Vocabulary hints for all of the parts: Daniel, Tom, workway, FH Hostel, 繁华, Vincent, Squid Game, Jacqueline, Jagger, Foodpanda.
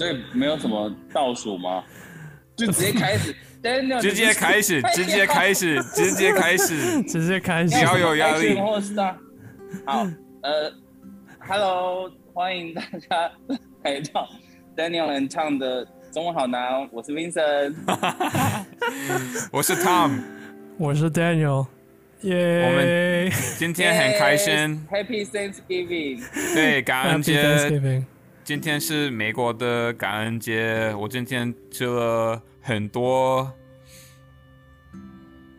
所以没有什么倒数吗？就直接开始，直接开始，直接开始，直接开始，直接开始，不要有压力。好，Hello， 欢迎大家来到 Daniel and Tom 的中文好难，我是 Vincent， 我是 Tom， 我是 Daniel。耶！我们今天很开心。Happy Thanksgiving！ 对，感恩节。今天是美国的感恩节，我今天吃了很多。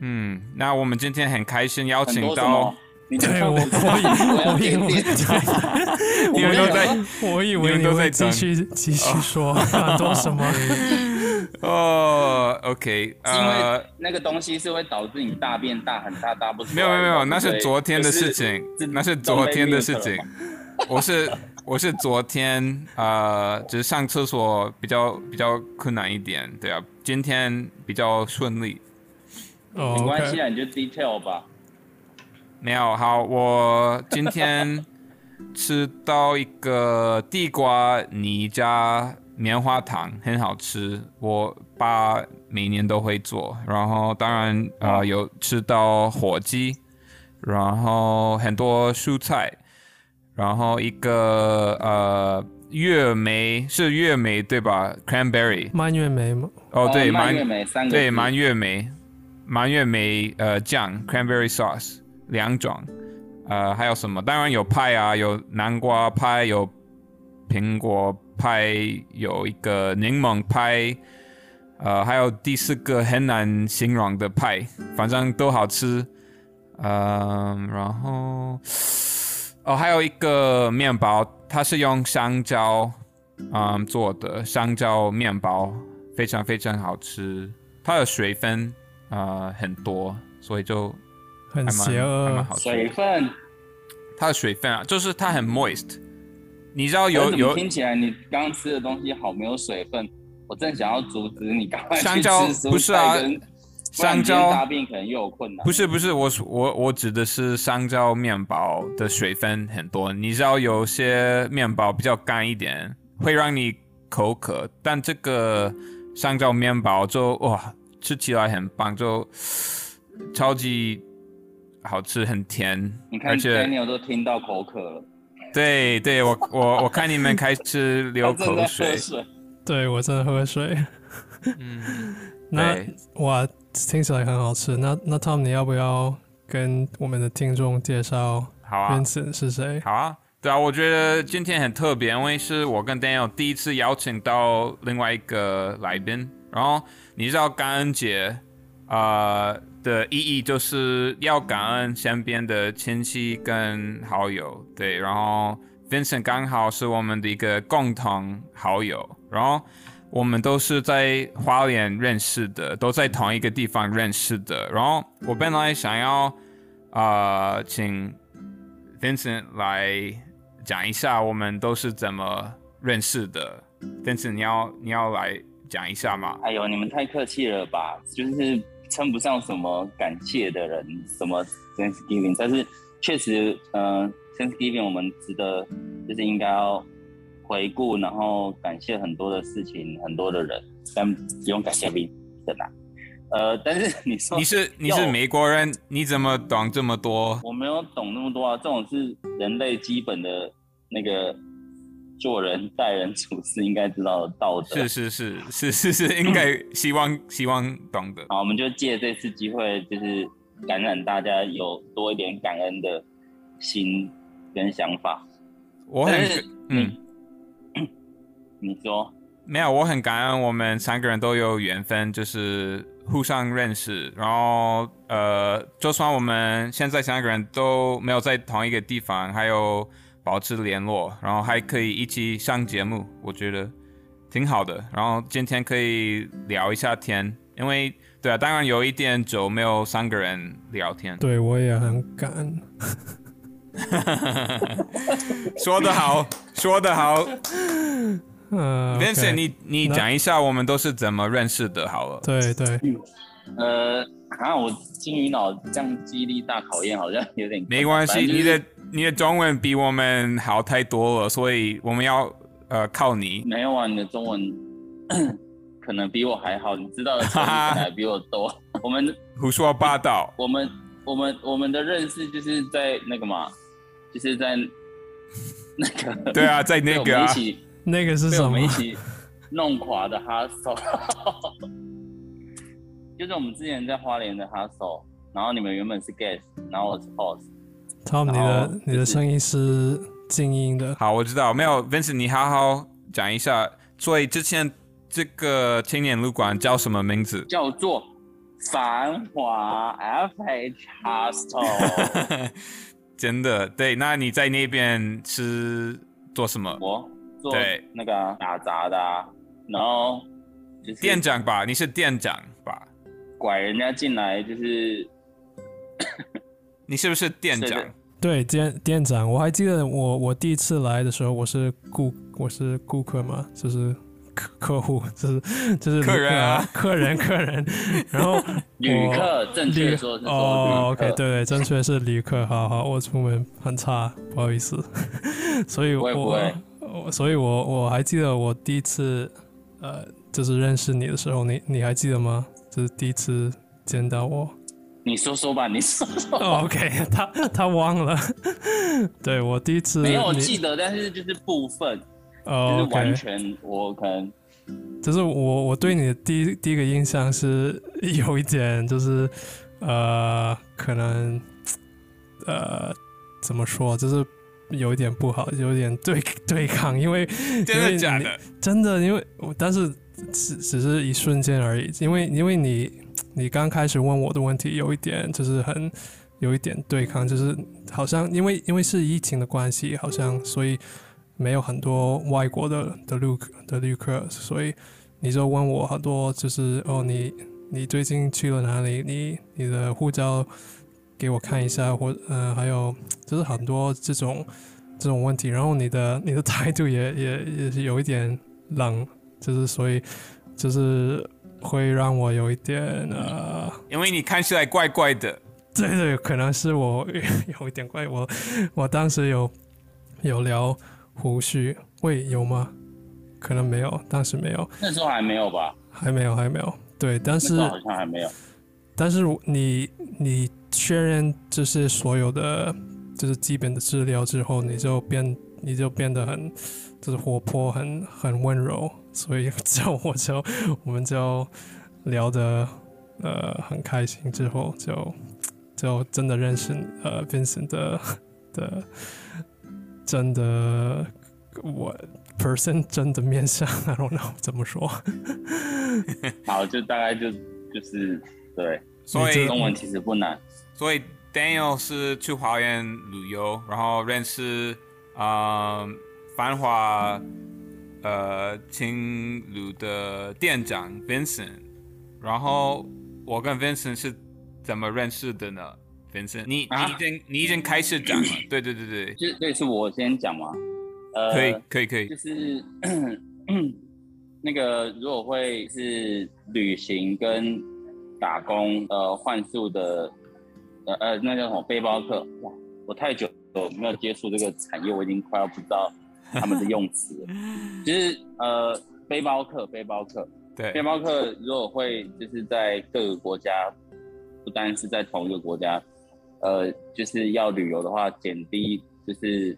嗯，那我们今天很开心邀请到。对，我以为你会继续说很多什么。哦、OK， 因为那个东西是会导致你大便大很大大不出来。没有，那是昨天的事情，那是昨天的事情。我是昨天就是上厕所比较困难一点，对啊，今天比较顺利。哦，没关系啊，你就 detail 吧。没有，好，我今天吃到一个地瓜泥加。棉花糖很好吃，我爸每年都会做。然后当然有吃到火鸡，然后很多蔬菜，然后一个月莓，是月莓对吧 ？Cranberry 蔓越莓吗？哦，对，蔓越莓3个字，对，蔓越莓酱 Cranberry sauce 2种，还有什么？当然有派啊，有南瓜派，有苹果。派有一个柠檬派，还有第4个很难形容的派，反正都好吃。然后还有一个面包，它是用香蕉做的香蕉面包，非常非常好吃。它的水分很多，所以就很邪恶。水分，它的水分啊，就是它很 moist。你知道有听起来你刚吃的东西好没有水分，我正想要阻止你赶快去吃蔬菜，不是啊，香蕉大便可能又有困难。不是，我指的是香蕉面包的水分很多。你知道有些面包比较干一点，会让你口渴，但这个香蕉面包就哇，吃起来很棒，就超级好吃，很甜。你看 Daniel 都听到口渴了。对，我看你们开始流口水，对我真的喝水。嗯，那哇，听起来很好吃。那 Tom， 你要不要跟我们的听众介绍 Vincent 是谁？好啊，对啊，我觉得今天很特别，因为是我跟 Daniel 第一次邀请到另外一个来宾。然后你知道感恩节的意义就是要感恩身边的亲戚跟好友，对。然后 Vincent 刚好是我们的一个共同好友，然后我们都是在花莲认识的，都在同一个地方认识的。然后我本来想要请 Vincent 来讲一下我们都是怎么认识的。 Vincent 你要来讲一下吗？哎呦，你们太客气了吧，就是称不上什么感谢的人，什么 Thanksgiving， 但是确实，Thanksgiving 我们值得，就是应该要回顾，然后感谢很多的事情，很多的人，但不用感谢 Vincent 啊。但是你说你是美国人，你怎么懂这么多？我没有懂那么多啊，这种是人类基本的那个。做人待人处事应该知道的道德，是，应该希望懂得。好，我们就借这次机会，就是感染大家有多一点感恩的心跟想法。我很你说没有？我很感恩，我们3个人都有缘分，就是互相认识。然后就算我们现在3个人都没有在同一个地方，还有。保持联络，然后还可以一起上节目，我觉得挺好的。然后今天可以聊一下天，因为对啊，当然有一点久没有3个人聊天。对，我也很感恩。说得好。Vincent， 你讲一下我们都是怎么认识的，好了。对。我金鱼脑这样记忆力大考验，好像有点没关系。你的中文比我们好太多了，所以我们要靠你。没有啊，你的中文可能比我还好，你知道的词可能还比我多。我们胡说八道。我们的认识就是在那个嘛，就是在那个。对啊，在那个啊。那个是什么？被我们一起弄垮的Hostel，就是我们之前在花莲的Hostel，然后你们原本是 guest， 然后我是 host。Tom， 你的声音是静音的。好，我知道，没有 Vincent， 你好好讲一下。所以之前这个青年旅馆叫什么名字？叫做繁华 FH Hostel。真的，对。那你在那边是做什么？我做那个打杂的啊，然后就是店长吧，你是店长吧？拐人家进来就是，你是不是店长？对，店长，我还记得我第一次来的时候，我是顾客嘛，就是客户，就是客人啊，客人，然后旅客，正确说是说哦 ，OK， 对，正确是旅客，好，我出门很差，不好意思，所以我还记得我第一次就是认识你的时候，你还记得吗？就是第一次见到我。你说说吧。Oh, OK， 他忘了。对，我第一次没有记得，但是就是部分， oh, okay. 就是完全我可能。就是我对你的第一个印象是有一点就是可能怎么说就是。有点不好，有点对抗，因为真的假的？真的，因为但是只是一瞬间而已，因为你刚开始问我的问题，有一点就是很有一点对抗，就是好像因为是疫情的关系，好像所以没有很多外国的旅客，所以你就问我很多，就是哦你最近去了哪里？你的护照。给我看一下，还有就是很多这种问题，然后你的态度也是有一点冷，就是所以就是会让我有一点因为你看起来怪怪的，对，可能是我有一点怪，我当时有聊胡须，喂有吗？可能没有，当时没有，那时候还没有吧？还没有，对，但是好像还没有，但是你。确认这些所有的就是基本的治疗之后，你就变得很就是活泼，很温柔，所以我们就聊得很开心，之后就真的认识Vincent 的真的我 person 真的面相 ，I don't know 怎么说。好，就大概就是对，所以中文其实不难。所以 Daniel 是去花莲旅游，然后认识繁华青旅的店长 Vincent。然后我跟 Vincent 是怎么认识的呢 ？Vincent， 你已经开始讲了，对，是我先讲嘛。可以，就是那个如果会是旅行跟打工换宿的。那叫什么背包客？哇，我太久没有接触这个产业，我已经快要不知道他们的用词了。就是背包客，对，背包客如果会就是在各个国家，不单是在同一个国家，就是要旅游的话，减低就是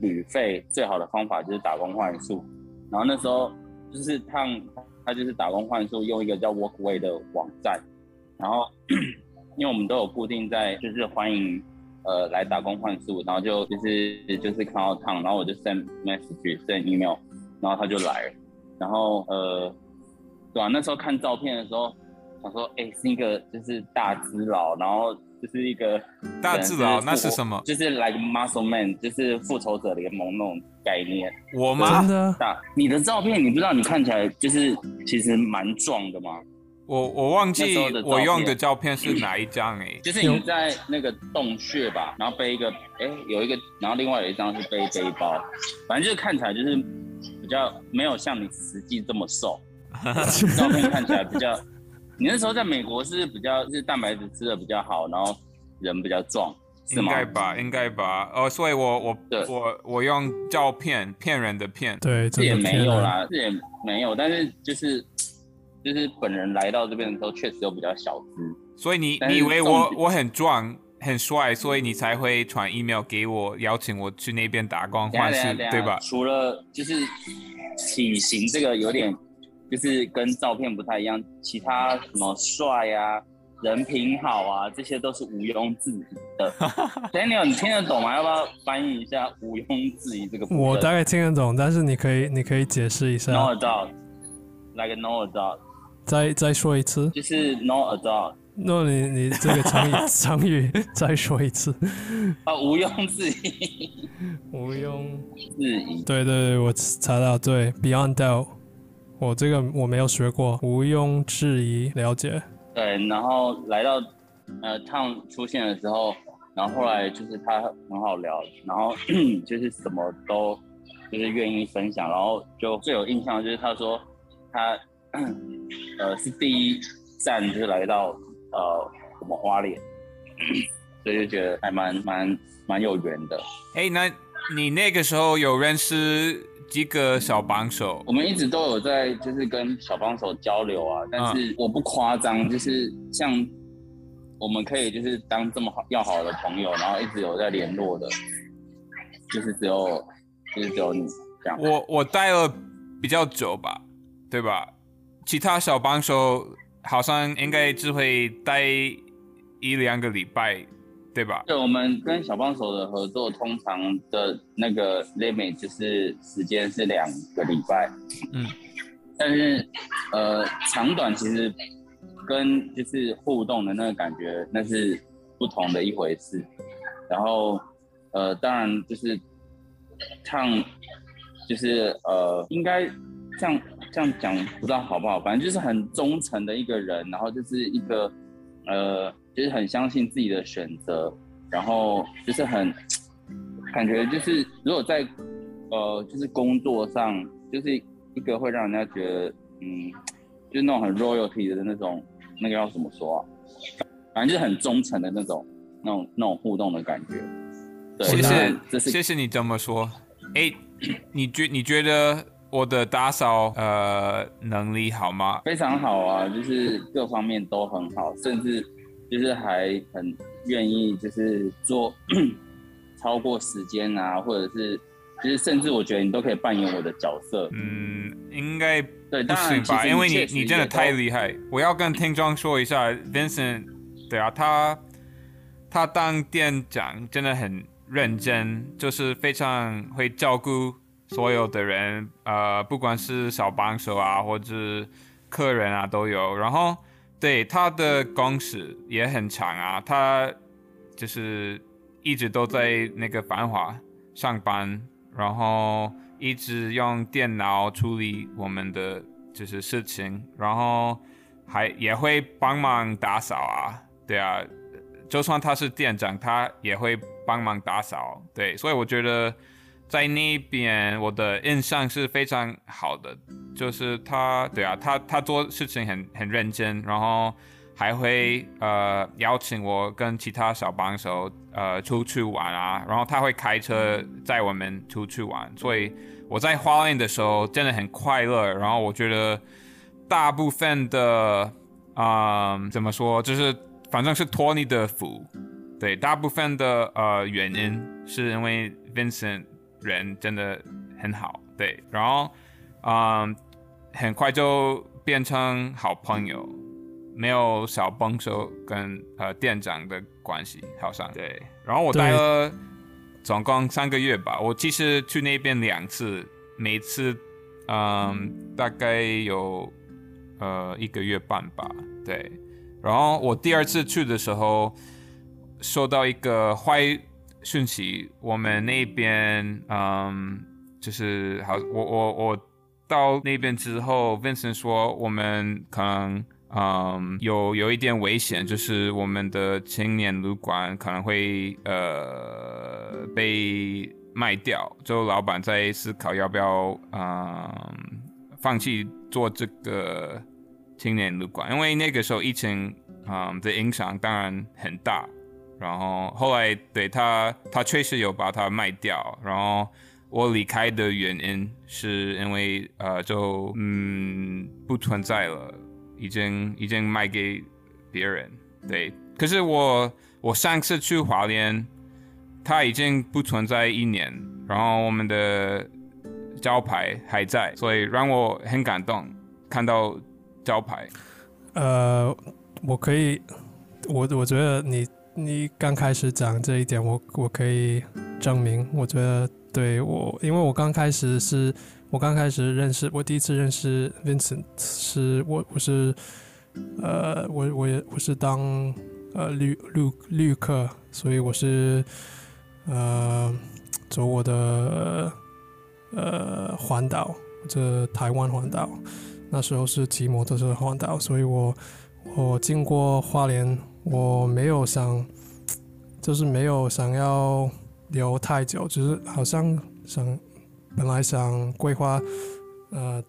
旅费最好的方法就是打工换宿。然后那时候就是他就是打工换宿，用一个叫 workway 的网站，然后。因为我们都有固定在，就是欢迎，来打工换宿，然后就是看到Tom，然后我就 send message send email， 然后他就来了，然后对啊，那时候看照片的时候，想说，哎，是一个就是大只佬，然后就是一个大只佬，那是什么？就是 like muscle man， 就是复仇者联盟那种概念。我吗？真的？你的照片你不知道，你看起来就是其实蛮壮的嘛。我忘记我用的照片是哪一张欸，就是你在那个洞穴吧，然后背一个有一个，然后另外有一张是背背包，反正就是看起来就是比较没有像你实际这么瘦，照片看起来比较。你那时候在美国是比较是蛋白质吃的比较好，然后人比较壮，应该吧，应该吧。所以我用照片骗人的骗，对，这也没有啦，这也没有。但是就是本人来到这边的时候，确实有比较小资。所以你以为我很壮很帅，所以你才会传 email 给我，邀请我去那边打工换宿，对吧？除了就是体型这个有点就是跟照片不太一样，其他什么帅啊。人品好啊，这些都是毋庸置疑的。Daniel， 你听得懂吗？要不要翻译一下毋庸置疑这个部分？我大概听得懂，但是你可以解释一下。No adult， like a no adult。再说一次。就是 no adult。那你这个成语再说一次。啊，毋庸置疑。毋庸置疑。对对对，我查到对 ，beyond doubt。我这个我没有学过，毋庸置疑，了解。对，然后来到Tom 出现的时候，然后后来就是他很好聊，然后就是什么都就是愿意分享，然后就最有印象的就是他说他是第一站就是来到我们花莲，所以就觉得还蛮有缘的。哎，那你那个时候有认识几个小帮手？我们一直都有在就是跟小帮手交流啊，但是我不夸张，就是像我们可以就是当这么要好的朋友，然后一直有在联络的，就是只有你这样。我待了比较久吧，对吧？其他小帮手好像应该只会待1-2个礼拜。对吧？对，我们跟小帮手的合作，通常的那个 limit 就是时间是2个礼拜。嗯，但是长短其实跟就是互动的那个感觉，那是不同的一回事。然后当然就是唱，就是应该这样讲不知道好不好，反正就是很忠诚的一个人，然后就是一个就是很相信自己的选择，然后就是很感觉就是如果在就是工作上，就是一个会让人家觉得就是那种很 royalty 的那种，那个要怎么说啊？反正就是很忠诚的那种互动的感觉。对，谢谢你这么说。哎，你觉得我的打扫能力好吗？非常好啊，就是各方面都很好，甚至就是还很愿意就是做超过时间啊，或者是就是甚至我觉得你都可以扮演我的角色。应该对，当然吧，因为你真的太厉害。我要跟听众说一下 ，Vincent， 对啊，他当店长真的很认真，就是非常会照顾所有的人，不管是小帮手啊，或者客人啊都有。然后，对他的工时也很长啊，他就是一直都在那个繁华上班，然后一直用电脑处理我们的就是事情，然后还也会帮忙打扫啊，对啊，就算他是店长，他也会帮忙打扫，对，所以我觉得。在那边我的印象是非常好的，就是他，对啊，他做事情很认真，然后还会邀请我跟其他小帮手出去玩啊，然后他会开车载我们出去玩，所以我在花莲的时候真的很快乐。然后我觉得大部分的怎么说，就是反正是托你的福，对，大部分的原因是因为 Vincent。人真的很好，对，然后，很快就变成好朋友，没有小帮手跟店长的关系，好像对。然后我待了总共3个月吧，我其实去那边2次，每次大概有1个月半吧，对。然后我第2次去的时候，收到一个坏讯息，我们那边就是好，我到那边之后 ，Vincent 说我们可能有一点危险，就是我们的青年旅馆可能会被卖掉，就老板在思考要不要放弃做这个青年旅馆，因为那个时候疫情的影响当然很大。然后后来对他确实有把它卖掉，然后我离开的原因是因为就不存在了，已经卖给别人。对，可是我上次去花莲，它已经不存在1年，然后我们的招牌还在，所以让我很感动看到招牌。我觉得你刚开始讲这一点，我可以证明。我觉得对，因为我刚开始认识，我第一次认识 Vincent 是我是当旅客，所以我是走我的环岛，这台湾环岛，那时候是骑摩托车环岛，所以我经过花莲，我没有想要留太久，就是好像本来想规划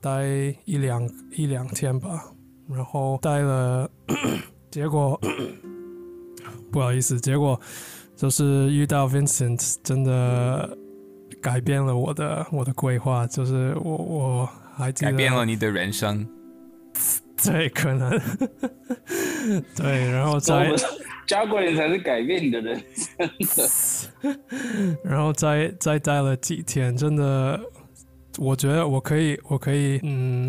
待一两天吧，然后待了，结果不好意思，结果就是遇到 Vincent， 真的改变了我的规划，就是我还记得改变了你的人生。对，可能对，然后加过人才是改变你的人生的。然后再待了几天，真的，我觉得我可以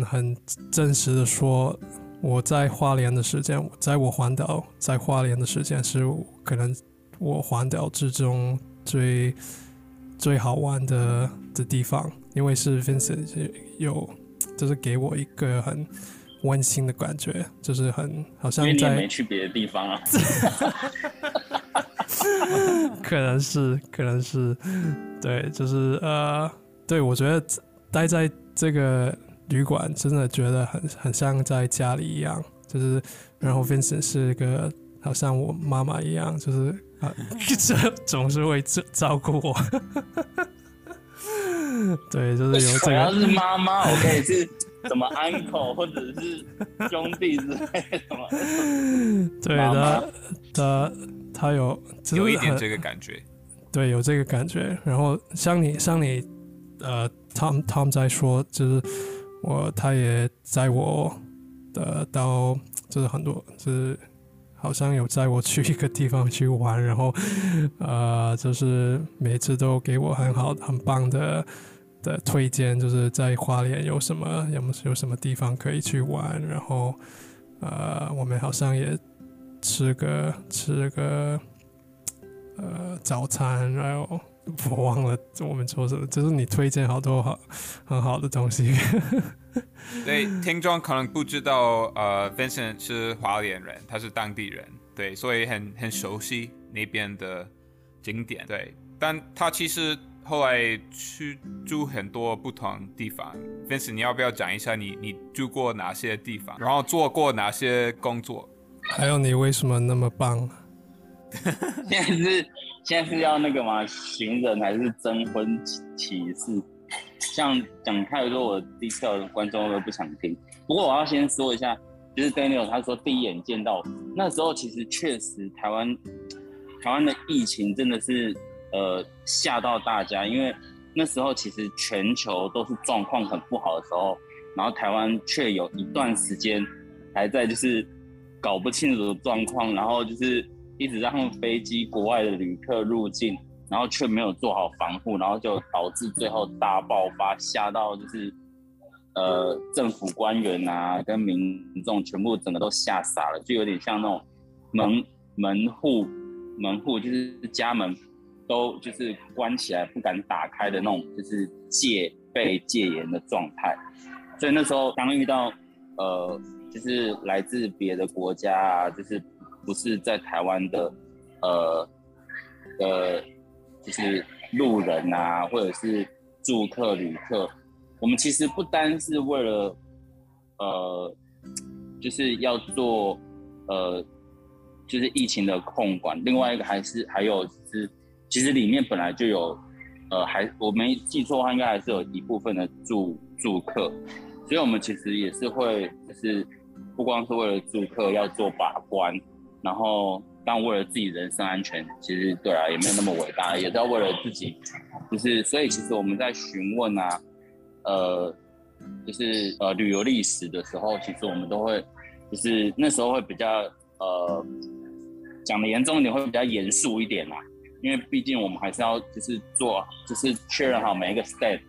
很真实的说，我在花莲的时间，在我环岛在花莲的时间是可能我环岛之中最好玩的地方，因为是 Vincent 就是给我一个很温馨的感觉，就是很好像在，因为你也没去别的地方啊。可能是对，就是对，我觉得待在这个旅馆真的觉得很像在家里一样，就是然后 Vincent 是一个好像我妈妈一样，就是总是会照顾我。对，就是有这个。要是妈妈 ，OK 是什么 uncle 或者是兄弟之类的什么？对的，他有一点这个感觉。对，有这个感觉。然后像你Tom 在说，就是他也在我到就是很多就是好像有载我去一个地方去玩，然后就是每次都给我很好很棒的推荐，就是在花莲有什么地方可以去玩，然后我们好像也吃个早餐，然后我忘了我们做什么，就是你推荐好多很好的东西。对，听众可能不知道，Vincent 是花莲人，他是当地人，对，所以很熟悉那边的景点，对。但他其实后来去住很多不同地方。Vincent， 你要不要讲一下你住过哪些地方，然后做过哪些工作？还有你为什么那么棒？现在是要那个吗？寻人还是征婚启事？像讲太多我 detail 的观众都不想听。不过我要先说一下，就是 Daniel 他说第一眼见到那时候，其实确实台湾的疫情真的是吓到大家，因为那时候其实全球都是状况很不好的时候，然后台湾却有一段时间还在就是搞不清楚的状况，然后就是一直让飞机国外的旅客入境，然后却没有做好防护，然后就导致最后大爆发，吓到就是政府官员啊跟民众全部整个都吓傻了，就有点像那种门户就是家门都就是关起来不敢打开的那种，就是戒严的状态。所以那时候当遇到就是来自别的国家啊，就是不是在台湾的就是路人啊，或者是住客旅客，我们其实不单是为了就是要做就是疫情的控管，另外一个还有就是其实里面本来就有我没记错的话应该还是有一部分的住客，所以我们其实也是会就是不光是为了住客要做把关，然后但为了自己人身安全，其实对啊，也没有那么伟大，也在为了自己，就是所以其实我们在询问啊，就是旅游历史的时候，其实我们都会，就是那时候会比较讲的严重一点，会比较严肃一点啦、啊，因为毕竟我们还是要就是做，就是确认好每一个 step，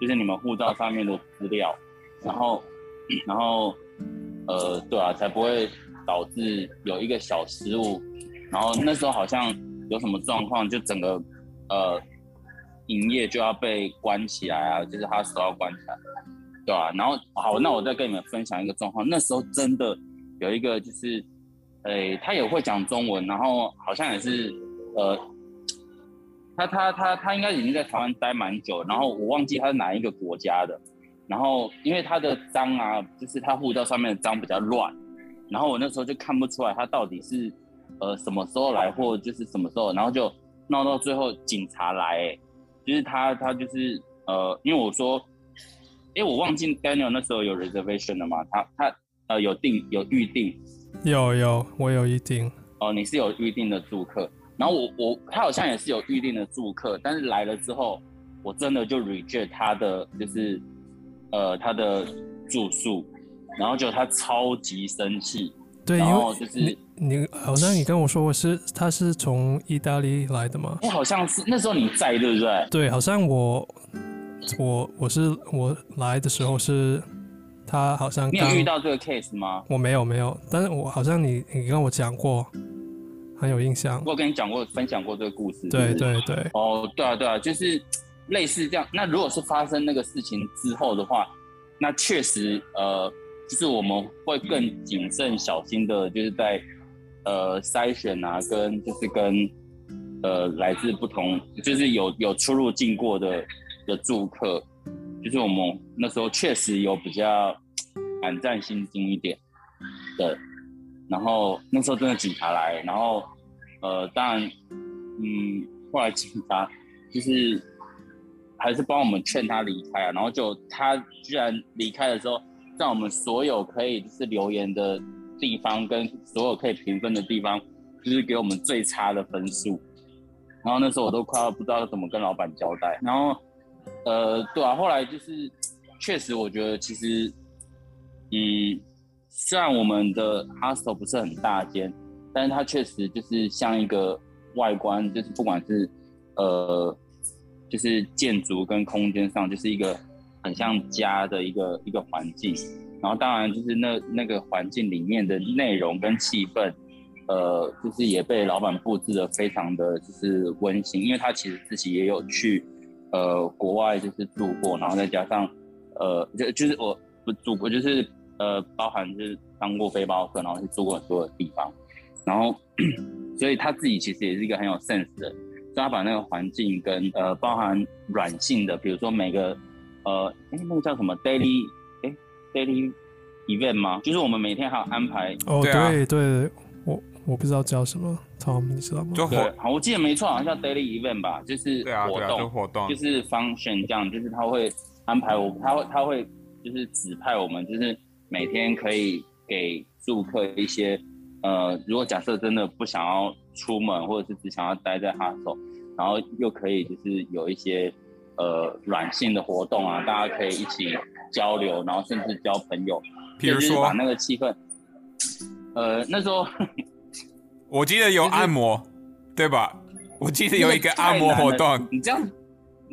就是你们护照上面的资料，然后对啊，才不会导致有一个小失误。然后那时候好像有什么状况，就整个营业就要被关起来啊，就是hostel要关起来，对啊，然后好，那我再跟你们分享一个状况。那时候真的有一个就是，他也会讲中文，然后好像也是他应该已经在台湾待蛮久，然后我忘记他是哪一个国家的。然后因为他的章啊，就是他护照上面的章比较乱，然后我那时候就看不出来他到底是什么时候来或就是什么时候，然后就闹到最后警察来、欸。就是他就是因为我说，我忘记 Daniel 那时候有 reservation 了嘛，他有预定，有我有预定。哦，你是有预定的住客，然后他好像也是有预定的住客，但是来了之后，我真的就 reject 他的就是他的住宿，然后就他超级生气，对，然后就是。你好像你跟我说他是从意大利来的吗？好像是那时候你在对不对？对，好像我来的时候是他好像。你有遇到这个 case 吗？我没有，但是我好像你跟我讲过，很有印象。我跟你讲过分享过这个故事。对对对。哦，对啊，就是类似这样。那如果是发生那个事情之后的话，那确实就是我们会更谨慎小心的，就是在。筛选啊，跟来自不同，就是有出入境过的住客，就是我们那时候确实有比较胆战心惊一点，对。然后那时候真的警察来，然后当然，后来警察就是还是帮我们劝他离开啊，然后就他居然离开的时候，在我们所有可以就是留言的。地方跟所有可以评分的地方，就是给我们最差的分数。然后那时候我都快要不知道怎么跟老板交代。然后，对啊，后来就是确实我觉得其实，虽然我们的 hostel 不是很大间，但是它确实就是像一个外观，就是不管是就是建筑跟空间上，就是一个很像家的一个环境。然后当然就是那个环境里面的内容跟气氛，就是也被老板布置的非常的就是温馨，因为他其实自己也有去国外就是住过，然后再加上就是我住过就是包含就是当过背包客，然后去住过很多的地方，然后所以他自己其实也是一个很有 sense 的，所以他把那个环境跟包含软性的，比如说每个那个叫什么 daily event 吗？就是我们每天还有安排。哦，对，我不知道叫什么 ，Tom， 你知道吗？对，好，我记得没错，好像叫 daily event 吧，就是活动，就活动，就是 function 这样，就是他会安排我，他会就是指派我们，就是每天可以给住客一些如果假设真的不想要出门，或者是只想要待在hostel，然后又可以就是有一些软性的活动啊，大家可以一起。交流，然后甚至交朋友，比如说把那个气氛，那时候我记得有按摩，对吧？我记得有一个按摩活动。你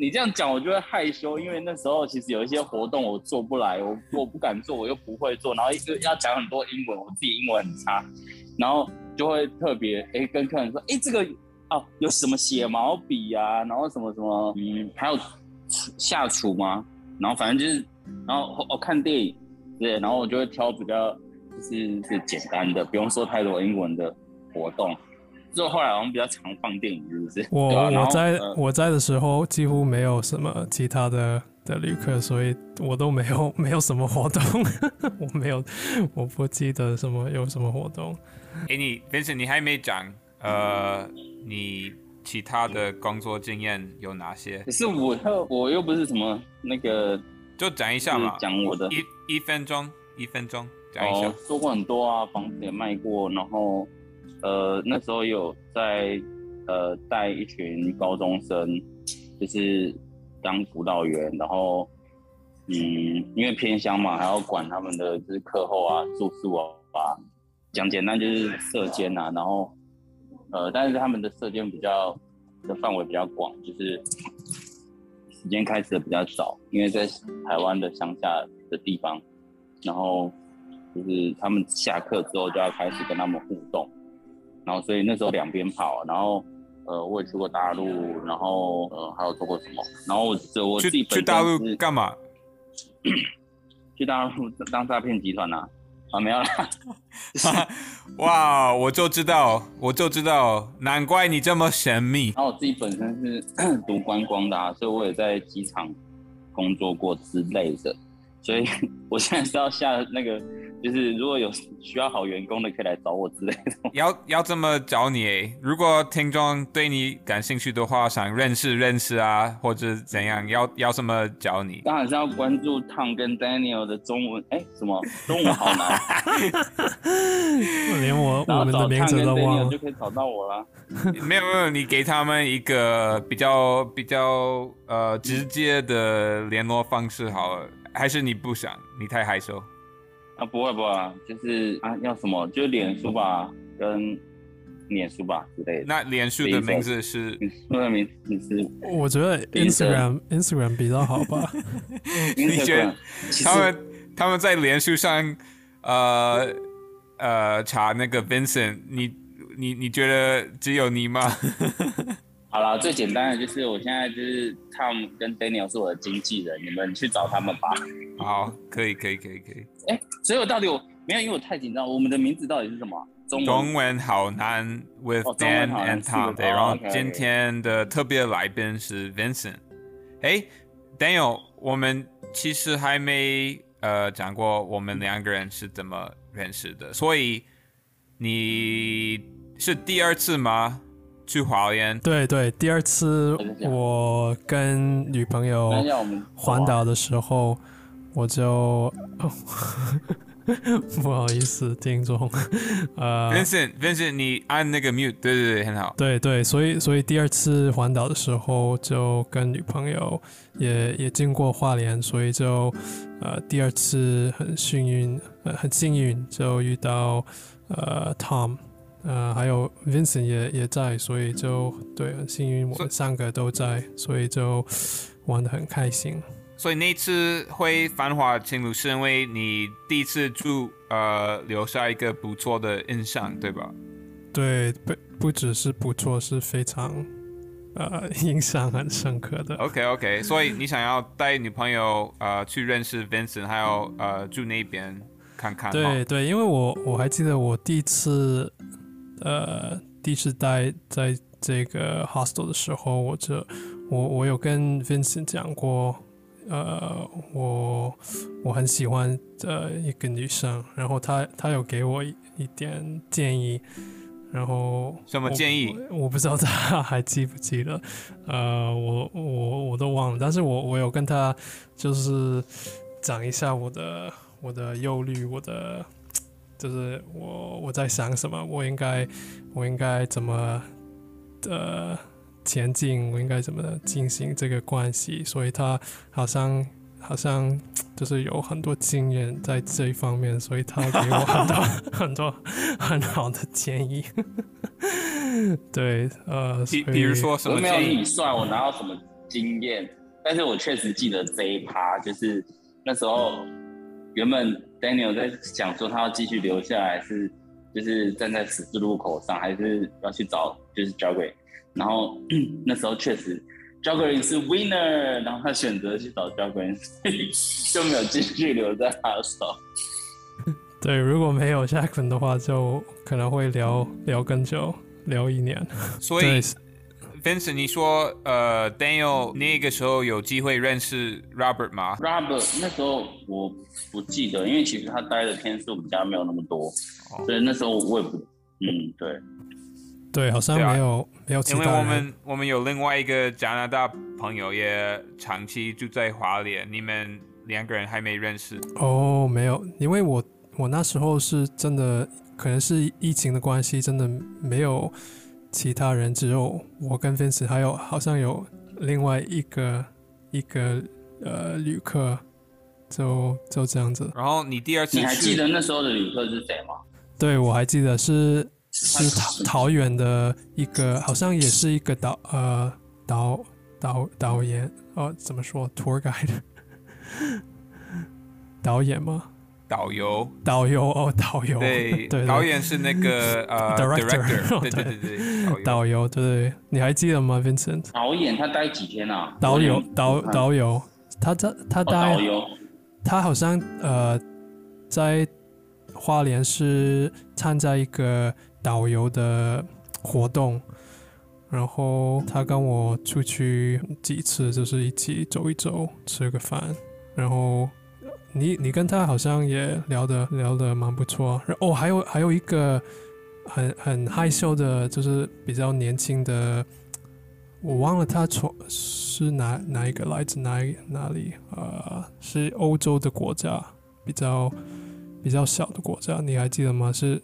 这样讲，我就会害羞，因为那时候其实有一些活动我做不来，我不敢做，我又不会做，然后要讲很多英文，我自己英文很差，然后就会特别跟客人说，这个啊有什么写毛笔啊，然后什么什么，还有下厨吗？然后反正就是。然后看电影，对，然后我就会挑比较就是简单的，不用说太多英文的活动。就后来好像比较常放电影，是不是？我在的时候几乎没有什么其他的旅客，所以我都没有什么活动，我不记得有什么活动。Vincent， 你还没讲，你。其他的工作经验有哪些？可是我又不是什么那个，就讲一下嘛，讲我的一分钟讲一下。做过很多啊，房子也卖过，然后那时候有在带一群高中生，就是当辅导员，然后因为偏乡嘛，还要管他们的就是课后啊、住宿啊，讲简单就是舍监啊，然后但是他们的舍监比较的范围比较广，就是时间开始的比较早，因为在台湾的乡下的地方，然后就是他们下课之后就要开始跟他们互动，然后所以那时候两边跑，然后我也去过大陆，然后还有做过什么，然后我自己本身去大陆干嘛？去大陆当诈骗集团啊？啊没有啦！哇，我就知道，难怪你这么神秘。然后我自己本身是读观光的啊，所以我也在机场工作过之类的，所以我现在是要下那个。就是如果有需要好员工的，可以来找我之类的。要这么找你欸？如果听众对你感兴趣的话，想认识啊，或者怎样，要这么找你？当然是要关注 Tom 跟 Daniel 的中文。哎，什么中文好难？连我们的名字都忘了，就可以找到我啦。没有，你给他们一个比较直接的联络方式好了，还是你不想？你太害羞。啊，不会，就是啊，要什么就脸书吧，跟脸书吧之类的。那脸书的名字是？你是？我觉得 Instagram 比较好吧。你觉得他们在脸书上查那个 Vincent， 你觉得只有你吗？好了，最简单的就是我现在就是 Tom 跟 Daniel 是我的经纪人，你们去找他们吧。好，可以。哎，所以我到底没有，因为我太紧张。我们的名字到底是什么？中文好难 ，with Dan and Tom。对，然后今天的特别来宾是 Vincent。哎 ，Daniel， 我们其实还没讲过我们两个人是怎么认识的，所以你是第二次吗？去花莲？对，第二次我跟女朋友环岛的时候，我就不好意思，听众。Vincent， 你按那个 mute， 对，很好。对，所以第二次环岛的时候，就跟女朋友也经过花莲，所以就第二次很幸运就遇到Tom。还有 Vincent 也在，所以就对，很幸运我们三个都在，所以就玩得很开心。所以那次会繁华情侣是因为你第一次住留下一个不错的印象，对吧？对，不只是不错，是非常印象很深刻的。OK， 所以你想要带女朋友去认识 Vincent， 还有住那边看看。对，因为我还记得我第一次待在这个 hostel 的时候，我有跟 Vincent 讲过，我很喜欢一个女生，然后她有给我一点建议，然后什么建议我不知道她还记不记得，我都忘了，但是我有跟她就是讲一下我的忧虑，我的。就是我在想什么，我应该怎么前进，我应该怎么进行这个关系，所以他好像就是有很多经验在这一方面，所以他给我很多很好的建议。对，比如说什么建议？我没有你算我拿到什么经验，但是我确实记得这一趴，就是那时候原本。Daniel 在想说他要继续留下来是，就是站在十字路口上，还是要去找就是 Jagger， 然后那时候确实 Jagger 是 winner， 然后他选择去找 Jagger， 就没有继续留在他手。对，如果没有 Jagger 的话，就可能会聊更久，聊一年。所以 Vincent， 你说Daniel 那个时候有机会认识 Robert 吗 ？Robert 那时候我不记得，因为其实他待的天数比较没有那么多，所以那时候我也不，对，好像没有其他人。因为我们有另外一个加拿大朋友也长期住在华联，你们两个人还没认识？哦，没有，因为我我那时候是真的，可能是疫情的关系，真的没有其他人，只有我跟 Vincent， 还有好像有另外一个旅客，就这样子。然后你第二次去，你还记得那时候的旅客是谁吗？对，我还记得是桃园的一个，好像也是一个导演哦，怎么说 tour guide 导演吗？导游哦，导游 对，导演是那个director 对，导游对，你还记得吗 Vincent？ 导演他待几天啊？导游他待、哦、他好像在花莲是参加一个导游的活动，然后他跟我出去几次，就是一起走一走，吃个饭。然后你跟他好像也聊得蛮不错。哦，还有一个很害羞的，就是比较年轻的，我忘了他是哪一个来自哪里，是欧洲的国家，比较小的国家，你还记得吗？是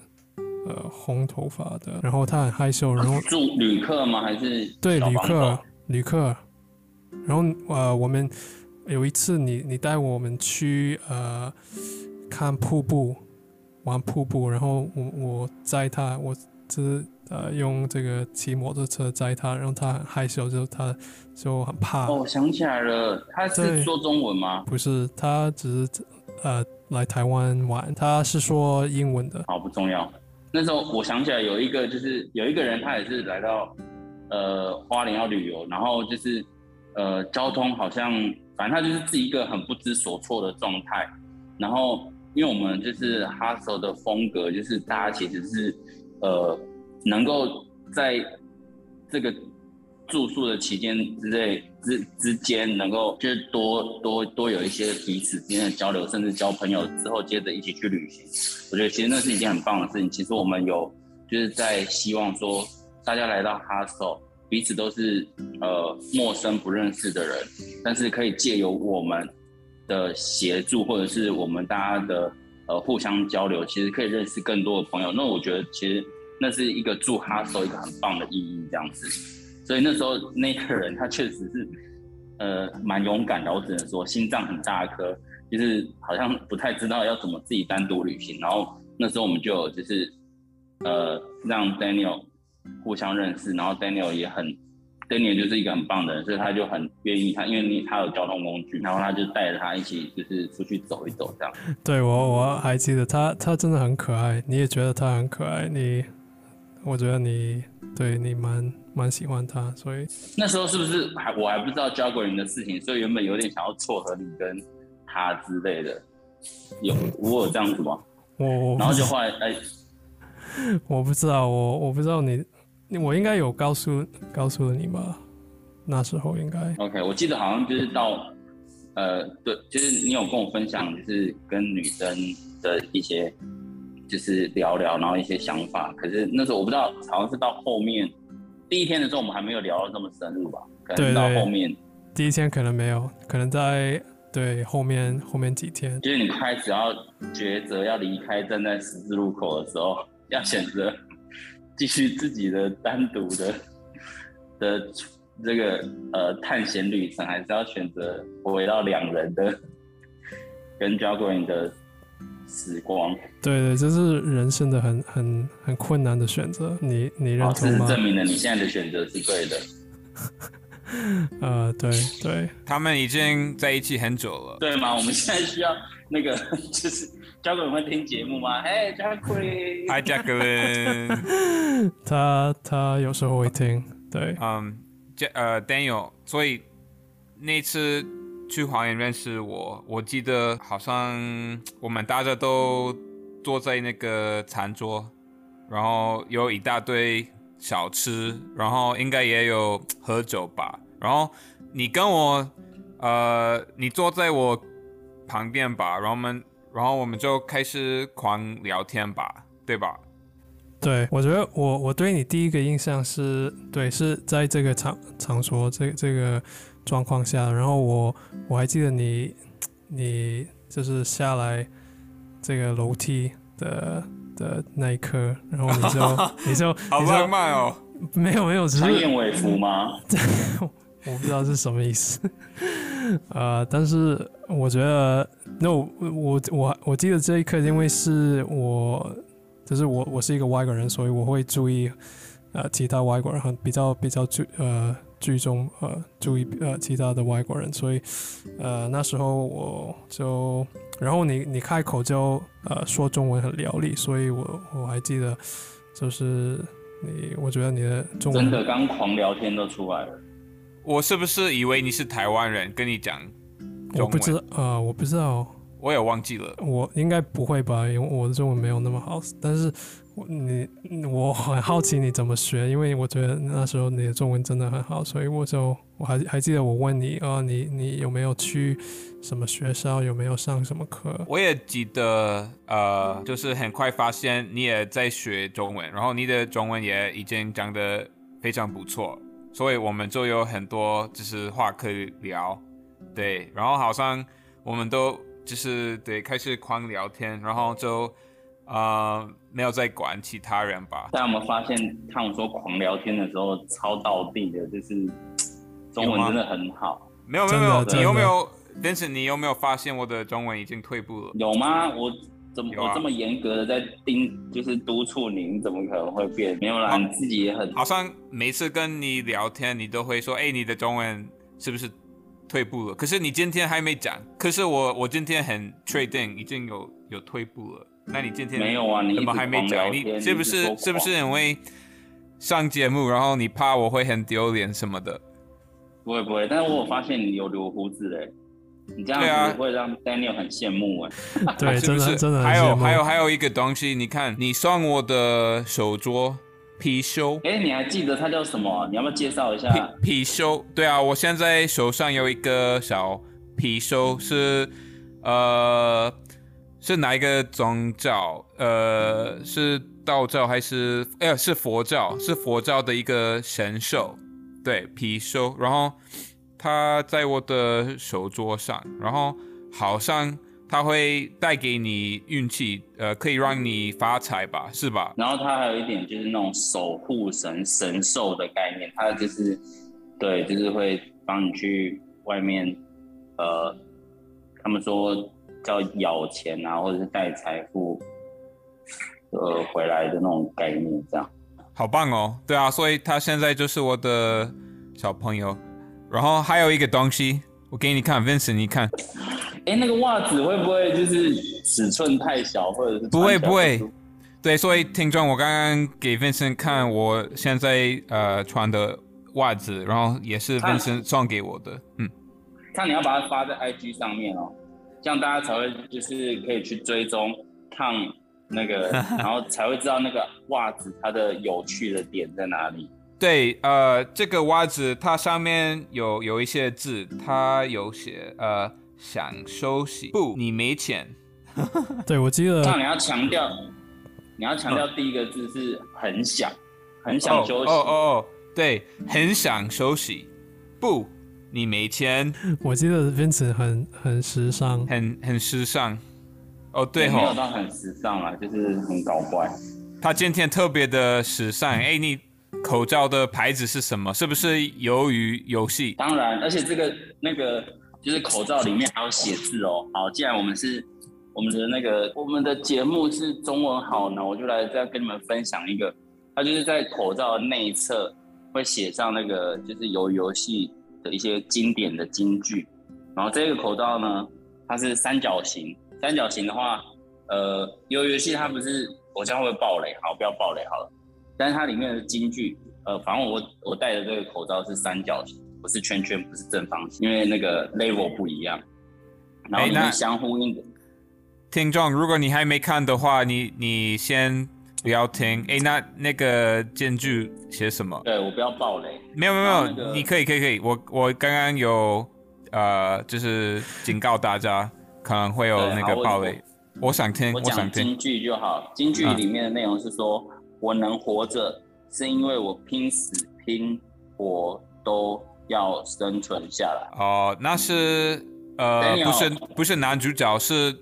红头发的，然后他很害羞，然后住旅客吗？还是对旅客？然后我们有一次你带我们去看瀑布，玩瀑布，然后我载他，我就是用这个骑摩托车载他，然后他很害羞，就他就很怕。哦，想起来了，他是说中文吗？不是，他只是来台湾玩，他是说英文的。好，不重要。那时候我想起来有一个，就是有一个人他也是来到花莲要旅游，然后就是交通好像，反正他就是自己一个很不知所措的状态。然后因为我们就是 hostel 的风格，就是大家其实是能够在这个住宿的期间之间能够就是多有一些彼此之间的交流，甚至交朋友之后接着一起去旅行，我觉得其实那是一件很棒的事情。其实我们有就是在希望说大家来到 hostel 彼此都是陌生不认识的人，但是可以借由我们的协助或者是我们大家的互相交流，其实可以认识更多的朋友。那我觉得其实那是一个住 hostel 一个很棒的意义这样子。所以那时候那个人他确实是，蛮勇敢的，我只能说心脏很大颗，就是好像不太知道要怎么自己单独旅行。然后那时候我们就有就是，让 Daniel 互相认识，然后 Daniel 就是一个很棒的人，所以他就很愿意，他因为他有交通工具，然后他就带着他一起就是出去走一走这样。对，我还记得他真的很可爱，你也觉得他很可爱，我觉得你蛮喜欢他，所以那时候是不是我还不知道 juggling 的事情，所以原本有点想要撮合你跟他之类的，我有这样子吗？然后就后来我不知道，我不知道我应该有告诉了你吧？那时候应该 OK， 我记得好像就是到对，就是你有跟我分享，就是跟女生的一些就是聊聊，然后一些想法。可是那时候我不知道，好像是到后面。第一天的时候，我们还没有聊到这么深入吧？可能到后面，第一天可能没有，可能在对后面几天，就是你开始要抉择要离开，站在十字路口的时候，要选择继续自己的单独的这个探险旅程，还是要选择回到两人的跟 Juggling 的时光。对对，这是人生的很困难的选择，你认同吗？事实证明了你现在的选择是对的。对，他们已经在一起很久了，对吗？我们现在需要那个就是Jacqueline会听节目吗？哎，Jacqueline， Hi Jacqueline， 他有时候会听，对，Daniel， 所以那次去花莲认识我记得好像我们大家都坐在那个餐桌，然后有一大堆小吃，然后应该也有喝酒吧。然后你跟我你坐在我旁边吧，然后我们就开始狂聊天吧，对吧？对，我觉得我对你第一个印象是对，是在这个场所这个状况下，然后我还记得你就是下来这个楼梯的那一刻，然后你就好浪漫哦。没有没有，只是燕尾服吗？我不知道是什么意思。但是我觉得 ，no， 我记得这一刻，因为是我，就是我是一个外国人，所以我会注意其他外国人，比较注意其他的外国人，所以那时候我就，然后你开口就说中文很流利，所以我还记得，就是我觉得你的中文真的刚狂聊天都出来了。我是不是以为你是台湾人跟你讲中文？我不知道，我也忘记了。我应该不会吧，因为我的中文没有那么好。但是我很好奇你怎么学，因为我觉得那时候你的中文真的很好，所以我还记得我问你你有没有去什么学校，有没有上什么课？我也记得就是很快发现你也在学中文，然后你的中文也已经讲得非常不错。所以我们就有很多就是话可以聊，对，然后好像我们都就是对开始狂聊天，然后就没有再管其他人吧。但我们发现他们说狂聊天的时候超道地的，就是中文真的很好。没有没有没有，你有没有 Vincent？ 你有没有发现我的中文已经退步了？有吗？我这么严格的在就是督促你，你怎么可能会变？没有啦，你自己也很好像每次跟你聊天，你都会说：“哎，你的中文是不是退步了？”可是你今天还没讲。可是我今天很确定已经有退步了。那你今天没有啊？你怎么还没讲？你是不是因为上节目，然后你怕我会很丢脸什么的？不会不会，但是我有发现你有留胡子哎。你这样子会让 Daniel 很羡慕哎，对，真的真的。还有一个东西，你看你送我的手镯貔貅，哎，你还记得它叫什么？你要不要介绍一下？貔貅，对啊，我现在手上有一个小貔貅，是哪一个宗教？是道教还是是佛教？是佛教的一个神兽，对，貔貅，然后。它在我的手镯上，然后好像它会带给你运气，可以让你发财吧，是吧？然后它还有一点就是那种守护神神兽的概念，它就是对，就是会帮你去外面，他们说叫咬钱啊，或者是带财富，回来的那种概念，这样。好棒哦！对啊，所以它现在就是我的小朋友。然后还有一个东西，我给你看 ，Vincent， 你看，哎，那个袜子会不会就是尺寸太小，或者是不会不会？对，所以听众，我刚刚给 Vincent 看我现在穿的袜子，然后也是 Vincent 送给我的，嗯。看你要把它发在 IG 上面哦，这样大家才会就是可以去追踪看那个，然后才会知道那个袜子它的有趣的点在哪里。对，这个袜子它上面有一些字，它有写想休息，不，你没钱。对，我记得。那你要强调第一个字是很想，很想休息。哦，对，很想休息，不，你没钱。我记得 Vincent 很时尚，很时尚。哦，对吼，没有到很时尚啊，就是很搞怪。他今天特别的时尚，哎，你。口罩的牌子是什么？是不是鱿鱼游戏？当然，而且这个那个就是口罩里面还有写字哦。好，既然我们的节目是中文好呢，我就来再跟你们分享一个，它就是在口罩的内侧会写上那个就是鱿鱼游戏的一些经典的金句。然后这个口罩呢，它是三角形。三角形的话，鱿鱼游戏它不是，我这样会不会爆雷？好，不要爆雷好了。但是它里面的金句，反正我戴的这个口罩是三角形，不是圈圈，不是正方形，因为那个 label 不一样。然后你们相呼应的。听众，如果你还没看的话，你先不要听。哎，那个金句写什么？对，我不要爆雷。没有没有没有，你可以，我刚刚有就是警告大家可能会有那个爆雷。我想听，我想听金句就好。金句里面的内容是说。我能活着，是因为我拼死拼活都要生存下来。哦，那是不是男主角，是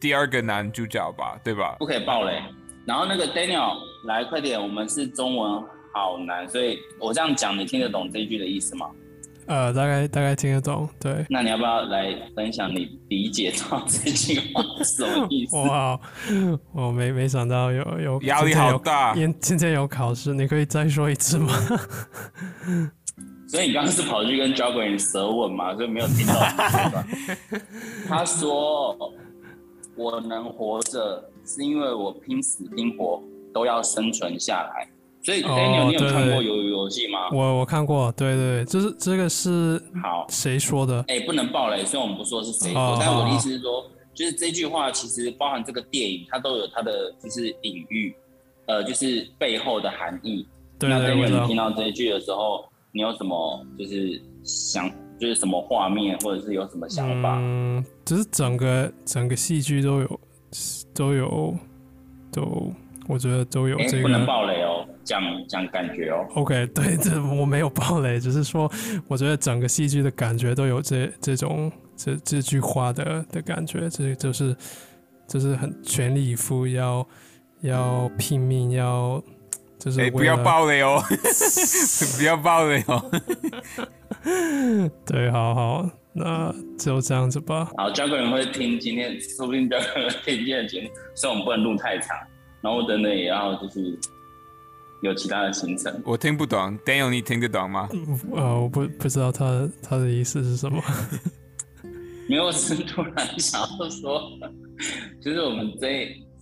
第二个男主角吧，对吧？不可以爆雷。然后那个 Daniel 来快点，我们是中文好难，所以我这样讲你听得懂这一句的意思吗？大概听得懂，对。那你要不要来分享你理解到这句话是什么意思？哇，我没想到有压力好大。今天有考试，你可以再说一次吗？所以你刚刚是跑去跟 Jogging 舌吻嘛，所以没有听到他说我能活着是因为我拼死拼活都要生存下来。所以 Daniel， 你有看过鱿鱼游戏吗？我看过，对对，就是这个是好谁说的？哎，不能爆雷，虽然我们不说是谁说，但我的意思是说，就是这句话其实包含这个电影，它都有它的就是隐喻，就是背后的含义。对对对。那 Daniel， 你听到这一句的时候，你有什么就是想，就是什么画面，或者是有什么想法？嗯，就是整个戏剧都有，我觉得都有这个。不能爆雷哦。讲感觉哦 ，OK， 对，这我没有爆雷，只是说我觉得整个戏剧的感觉都有这句话的感觉，这就是很全力以赴，要拼命，要就是为了不要爆雷哦，不要爆雷哦，对，好，那就这样子吧。好 ，Jago 会听今天，说不定 Jago 会听今天的节目，所以我们不能录太长，然后等等也要就是。有其他的行程，我听不懂。Daniel， 你听得懂吗？我不知道他的意思是什么。没有，我是突然想要说，就是我们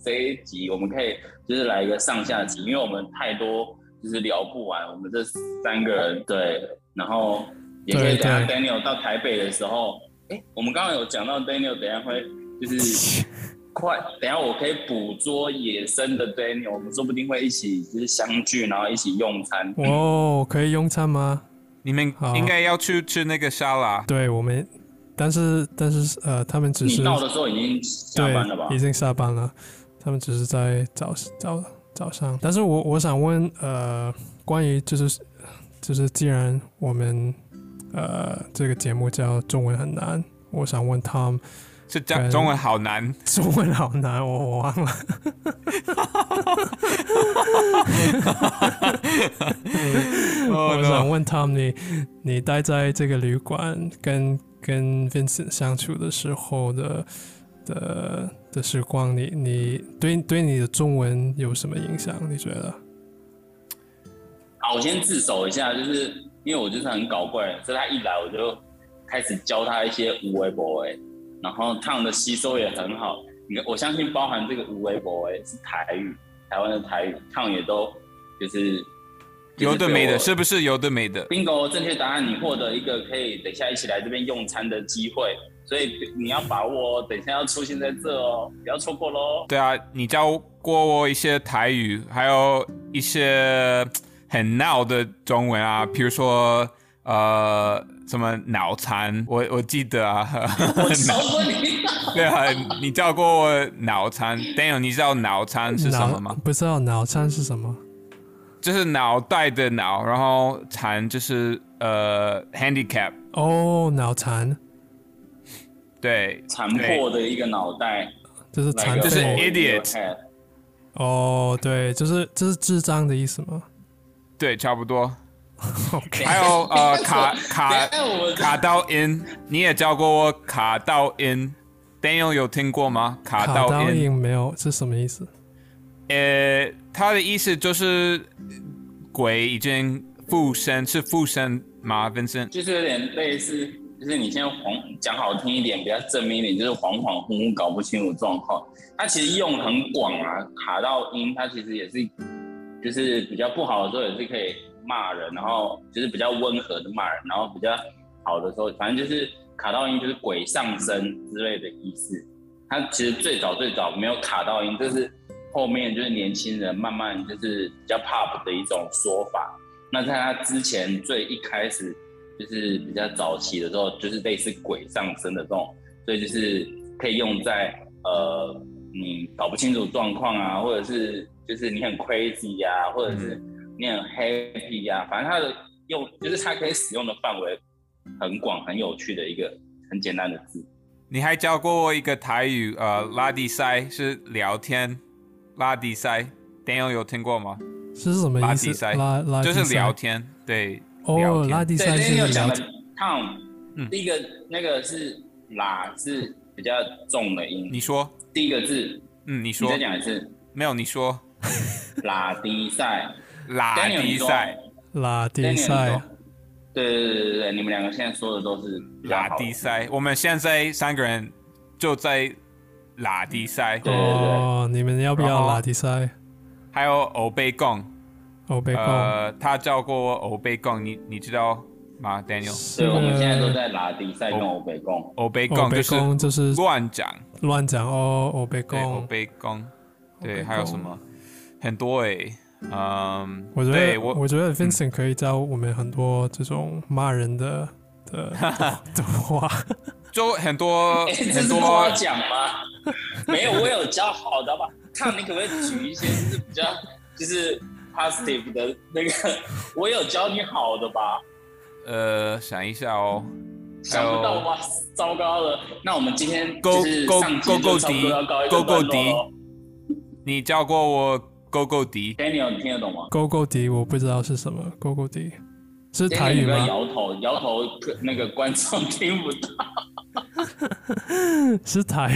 这一集，我们可以就是来一个上下集，因为我们太多就是聊不完。我们这三个人对，然后也可以等下 Daniel 到台北的时候，我们刚刚有讲到 Daniel， 等下会就是。快，等一下我可以捕捉野生的 Daniel， 我们说不定会一起就是相聚，然后一起用餐。哦，可以用餐吗？你们应该要去吃那个沙拉。对，我们，但是他们只是你到的时候已经下班了吧？已经下班了，他们只是在早上。但是我想问，关于就是既然我们这个节目叫中文很难，我想问 Tom。是讲中文好难，我忘了。我想问 Tom， 你待在这个旅馆跟 Vincent 相处的时候的时光，你对你的中文有什么影响？你觉得？好，我先自首一下，就是因为我就是很搞怪人，所以他一来我就开始教他一些无为博为。然后Tom的吸收也很好，我相信包含这个无微博是台语，台湾的台语Tom也都就是有的没的，是不是有的没的 ？Bingo， 正确答案，你获得一个可以等一下一起来这边用餐的机会，所以你要把握哦，等一下要出现在这哦，不要错过喽。对啊，你教过我一些台语，还有一些很闹的中文啊，比如说什么脑残？我记得啊，我教过你。对啊，你教过我脑残。Daniel， 你知道脑残是什么吗？不知道脑残是什么？就是脑袋的脑，然后残就是handicap。哦，脑残。对，残破的一个脑袋。就是残，就是 idiot。哦，对，就是智障的意思吗？对，差不多。Okay. 还有卡到音，你也教过我卡到音 ，Daniel 有听过吗？卡到音没有，是什么意思？他的意思就是鬼已经附身，是附身吗 ？Vincent 就是有点类似，就是你现在讲好听一点，比较正面一点，就是恍恍惚惚搞不清楚状况。它其实用很广啊，卡到音，它其实也是就是比较不好的时候也是可以。骂人，然后就是比较温和的骂人，然后比较好的时候，反正就是卡到音就是鬼上身之类的意思。他其实最早没有卡到音，就是后面就是年轻人慢慢就是比较 pop 的一种说法。那在他之前最一开始就是比较早期的时候，就是类似鬼上身的这种，所以就是可以用在你搞不清楚状况啊，或者是就是你很 crazy 啊，或者是。你很 happy 啊，反正它的用就是它可以使用的范围很广，很有趣的一个很简单的字。你还教过我一个台语，拉低塞是聊天，拉低塞 ，Daniel 有听过吗？是什么意思？拉低塞就是聊天，对。哦，拉低塞是聊天。Tom，第一个那个是拉是比较重的音。你说第一个字，你说。你再讲一次。没有，你说。拉低塞，拉低塞，拉低塞。对，你们两个现在说的都是拉低塞，我们现在三个人就在拉低塞。哦，你们要不要拉低塞？还有欧贝贡，他教过我欧贝贡，你知道吗 ，Daniel？ 对，我们现在都在拉低塞跟欧贝贡。欧贝贡就是乱讲哦，欧贝贡。欧贝贡，对，还有什么？很多欸。我觉得 Vincent 可以教我们很多这种骂人的话，就很多。这是跟我讲吗？没有，我有教好的吧。看你可不可以举一些就是比较positive 的那个，我有教你好的吧？想一下哦，想不到吧？糟糕了，那我们今天就是上集就差不多要告一个段落。你教过我？勾勾迪 ，Daniel， 你听得懂吗？勾勾迪，我不知道是什么。勾勾迪是台语吗？摇头，那个观众听不到。是台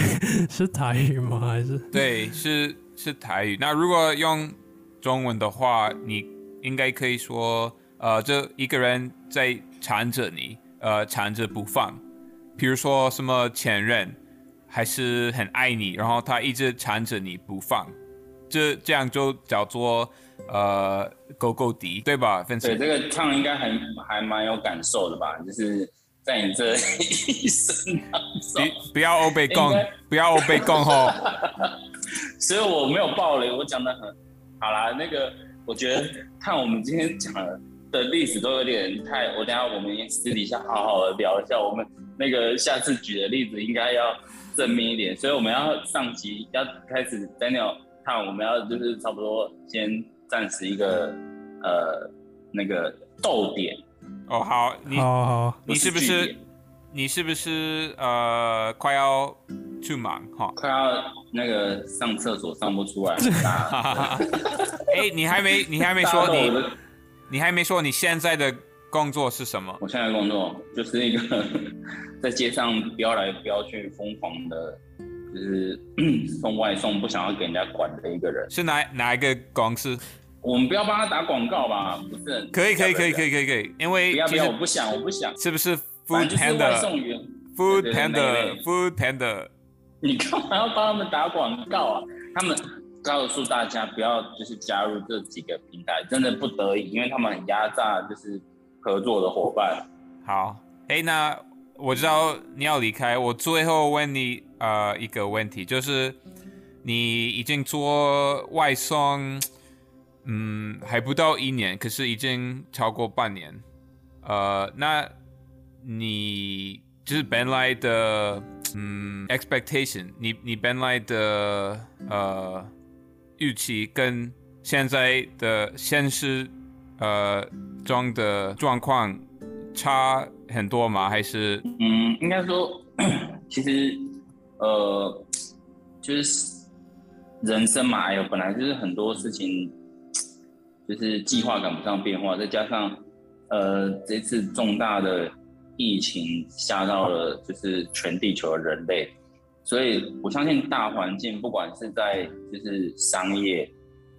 语吗？还是？对，是台语。那如果用中文的话，你应该可以说，这一个人在缠着你，缠着不放。比如说什么前任，还是很爱你，然后他一直缠着你不放。这样就叫做勾勾敌，对吧？对，这个Tom应该还蛮有感受的吧？就是在你这一生当中，不要欧贝贡吼。所以我没有暴雷，我讲的很好啦。那个我觉得Tom我们今天讲的例子都有点太，我等一下我们私底下好好的聊一下，我们那个下次举的例子应该要正面一点，所以我们要上集要开始 Daniel。我们要就是差不多先暂时一个那个逗点哦。好，你是不是快要去忙哈？快要那个上厕所上不出来。你还没说你现在的工作是什么？我现在的工作就是一个在街上飙来飙去疯狂的。就是送外送不想要给人家管的一个人，是哪一个公司？我们不要帮他打广告吧，不是？可以，因为不要，我不想，是不是 Foodpanda？ 你干嘛要帮他们打广告啊？他们告诉大家不要就是加入这几个平台，真的不得已，因为他们很压榨就是合作的伙伴。好，那我知道你要离开，我最后问你。一个问题就是，你已经做外送，还不到1年，可是已经超过半年。那你就是本来的，expectation， 你本来的预期跟现在的现实中的状况差很多吗？还是？应该说，其实。就是人生嘛，哎呦，本来就是很多事情，就是计划赶不上变化，再加上这次重大的疫情吓到了就是全地球的人类，所以我相信大环境，不管是在就是商业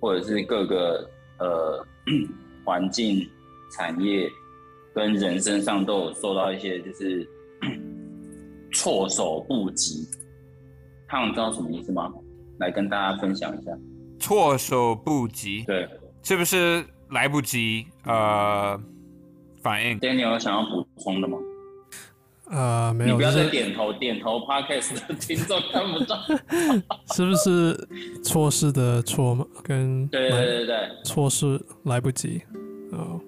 或者是各个环境、产业跟人身上都有受到一些就是措手不及。Tom， 知道什么意思吗？来跟大家分享一下。措手不及，对，是不是来不及反应 ？Daniel 有想要补充的吗？没有。你不要再点头 ，Podcast 的听众看不到。是不是错失的错吗？跟对，错失来不及。哦，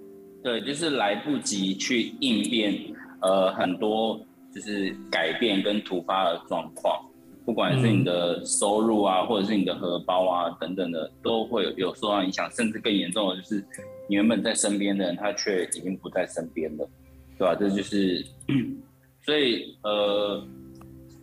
对，就是来不及去应变，很多就是改变跟突发的状况。不管是你的收入啊，或者是你的荷包啊等等的，都会有受到影响，甚至更严重的就是你原本在身边的人，他却已经不在身边了，对吧？这就是，所以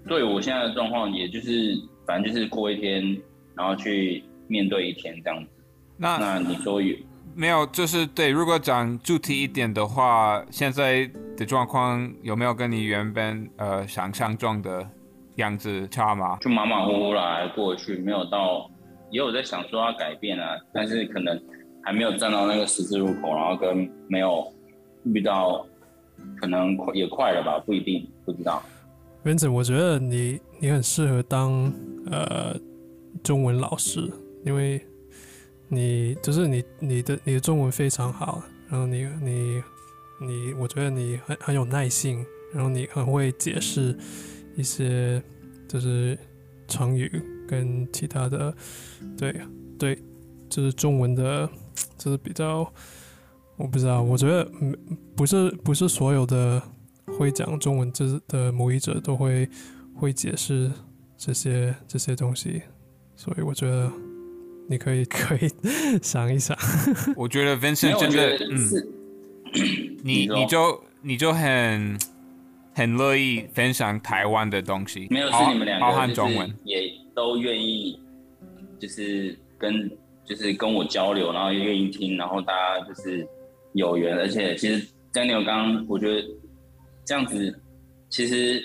对我现在的状况，也就是反正就是过一天，然后去面对一天这样子。那你说有没有？就是对，如果讲具体一点的话，现在的状况有没有跟你原本想象中的样子差吗？就马马虎虎啦，过去没有到，也有在想说要改变啊，但是可能还没有站到那个十字路口，然后跟没有遇到，可能也快了吧，不一定，不知道。Vincent， 我觉得你很适合当中文老师，因为你就是你的中文非常好，然后你我觉得你很有耐心，然后你很会解释一些就是成语跟其他的，对，就是中文的，就是比较我不知道，我觉得不是所有的。会讲中文的母语者都会解释这些东西，所以我觉得你可以想一想。我觉得 Vincent 真的，你就很乐意分享台湾的东西，没有是你们两个就是也都愿意，就是跟我交流，然后也愿意听，然后大家就是有缘，而且其实 Daniel 刚我觉得。这样子，其实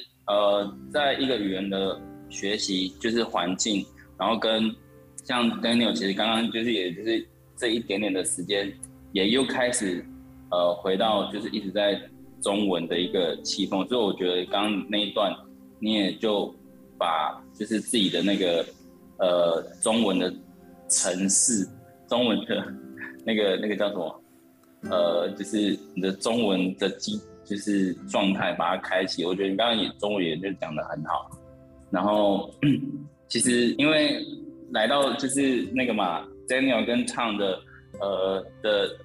在一个语言的学习就是环境，然后跟像 Daniel 其实刚刚就是也就是这一点点的时间，也又开始回到就是一直在中文的一个气氛，所以我觉得刚刚那一段你也就把就是自己的那个中文的程式，中文的那个叫什么就是你的中文的就是状态把它开启，我觉得你刚刚也中文也就讲得很好。然后其实因为来到就是那个嘛 ，Daniel 跟 Tom 的的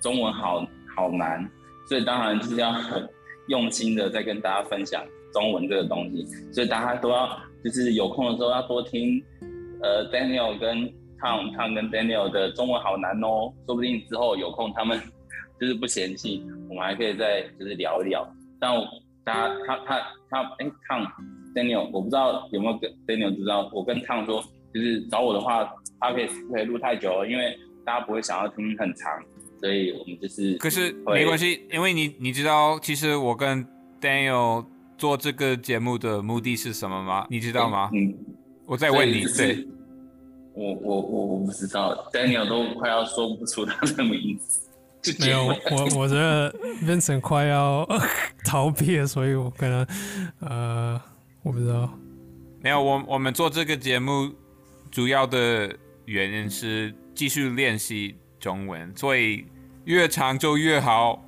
中文好难，所以当然就是要很用心的在跟大家分享中文这个东西，所以大家都要就是有空的时候要多听Daniel 跟 Tom 跟 Daniel 的中文好难哦，说不定之后有空他们。就是不嫌弃，我们还可以再就是聊一聊。但他Tom Daniel， 我不知道有没有跟 Daniel 知道，我跟 Tom 说，就是找我的话 ，Podcast 不可以录太久了，因为大家不会想要听很长，所以我们就是。可是没关系，因为你知道，其实我跟 Daniel 做这个节目的目的是什么吗？你知道吗？嗯，我在问你，对。我不知道 ，Daniel 都快要说不出他的名字。没有，我觉得 Vincent 快要逃避了，所以我可能我不知道。没有，我们做这个节目主要的原因是继续练习中文，所以越长就越好。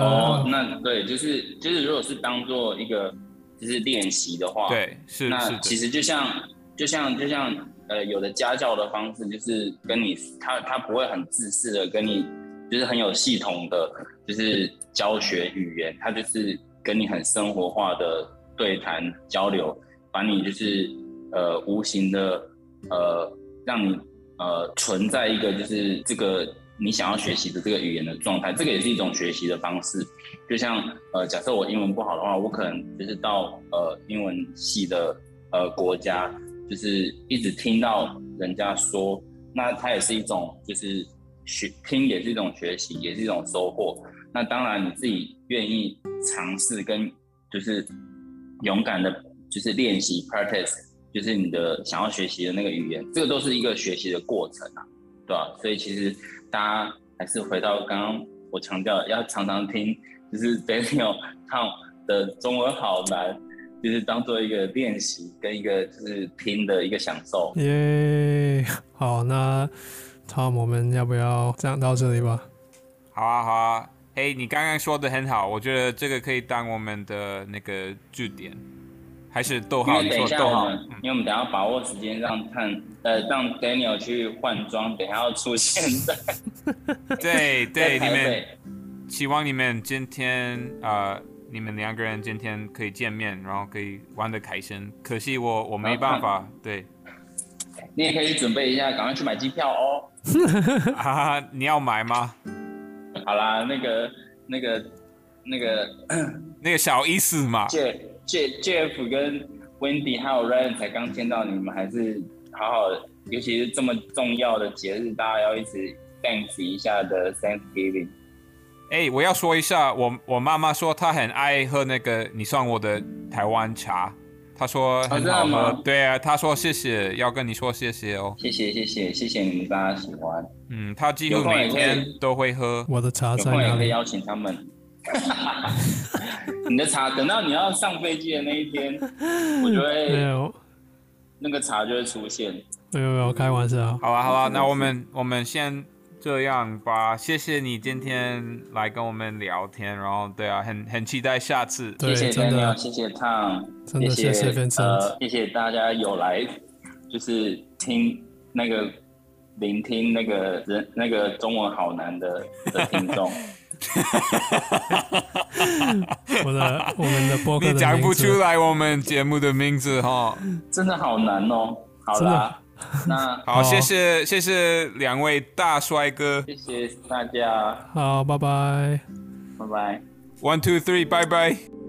哦，那对，就是，如果是当做一个就是练习的话，对，是那其实就像。有的家教的方式就是跟你，他不会很自私的跟你，就是很有系统的，就是教学语言，他就是跟你很生活化的对谈交流，把你就是无形的让你存在一个就是这个你想要学习的这个语言的状态，这个也是一种学习的方式。就像假设我英文不好的话，我可能就是到英文系的国家。就是一直听到人家说，那它也是一种，就是听也是一种学习，也是一种收获。那当然你自己愿意尝试跟就是勇敢的，就是练习 practice， 就是你的想要学习的那个语言，这个都是一个学习的过程啊，对吧？所以其实大家还是回到刚刚我强调，要常常听，就是 Daniel 他的中文好难。就是当做一个练习跟一个就是听的一个享受。耶、yeah ，好，那 Tom， 我们要不要这样到这里吧？好啊，好啊。嘿、hey ，你刚刚说的很好，我觉得这个可以当我们的那个句点，还是逗号？你说逗号？因为我们等一下把握时间，让 Daniel 去换装，等一下要出现的。对，你们希望你们今天你们两个人今天可以见面，然后可以玩得开心。可惜我没办法，对。你也可以准备一下，赶快去买机票哦。啊，你要买吗？好啦，那个小意思嘛。Jeff 跟 Wendy 还有 Ryan 才刚见到你们，还是好好的，尤其是这么重要的节日，大家要一直 thanks 一下的 Thanksgiving。欸，我要说一下，我妈妈说她很爱喝那个你送我的台湾茶，她说很好喝。啊，对啊，她说谢谢，要跟你说谢谢哦。谢谢谢谢谢谢你们大家喜欢。嗯，她几乎每天都会喝。我的茶在哪里？有空也可以邀请他们。你的茶等到你要上飞机的那一天，我就会那个茶就会出现。没有没有，开玩笑。好啊好啊，那我们先这样吧。谢谢你今天来跟我们聊天，然后对啊，很期待下次。对，谢谢 Daniel， 谢谢 Tom， 真的谢谢 Vincent，谢谢大家有来，就是听那个聆听那个人那个中文好难的听众。我们的播客的名字你讲不出来，我们节目的名字哈，真的好难哦。好啦，那好，谢谢两位大帅哥，谢谢大家，好，拜拜，拜拜 ，1 2 3， 拜拜。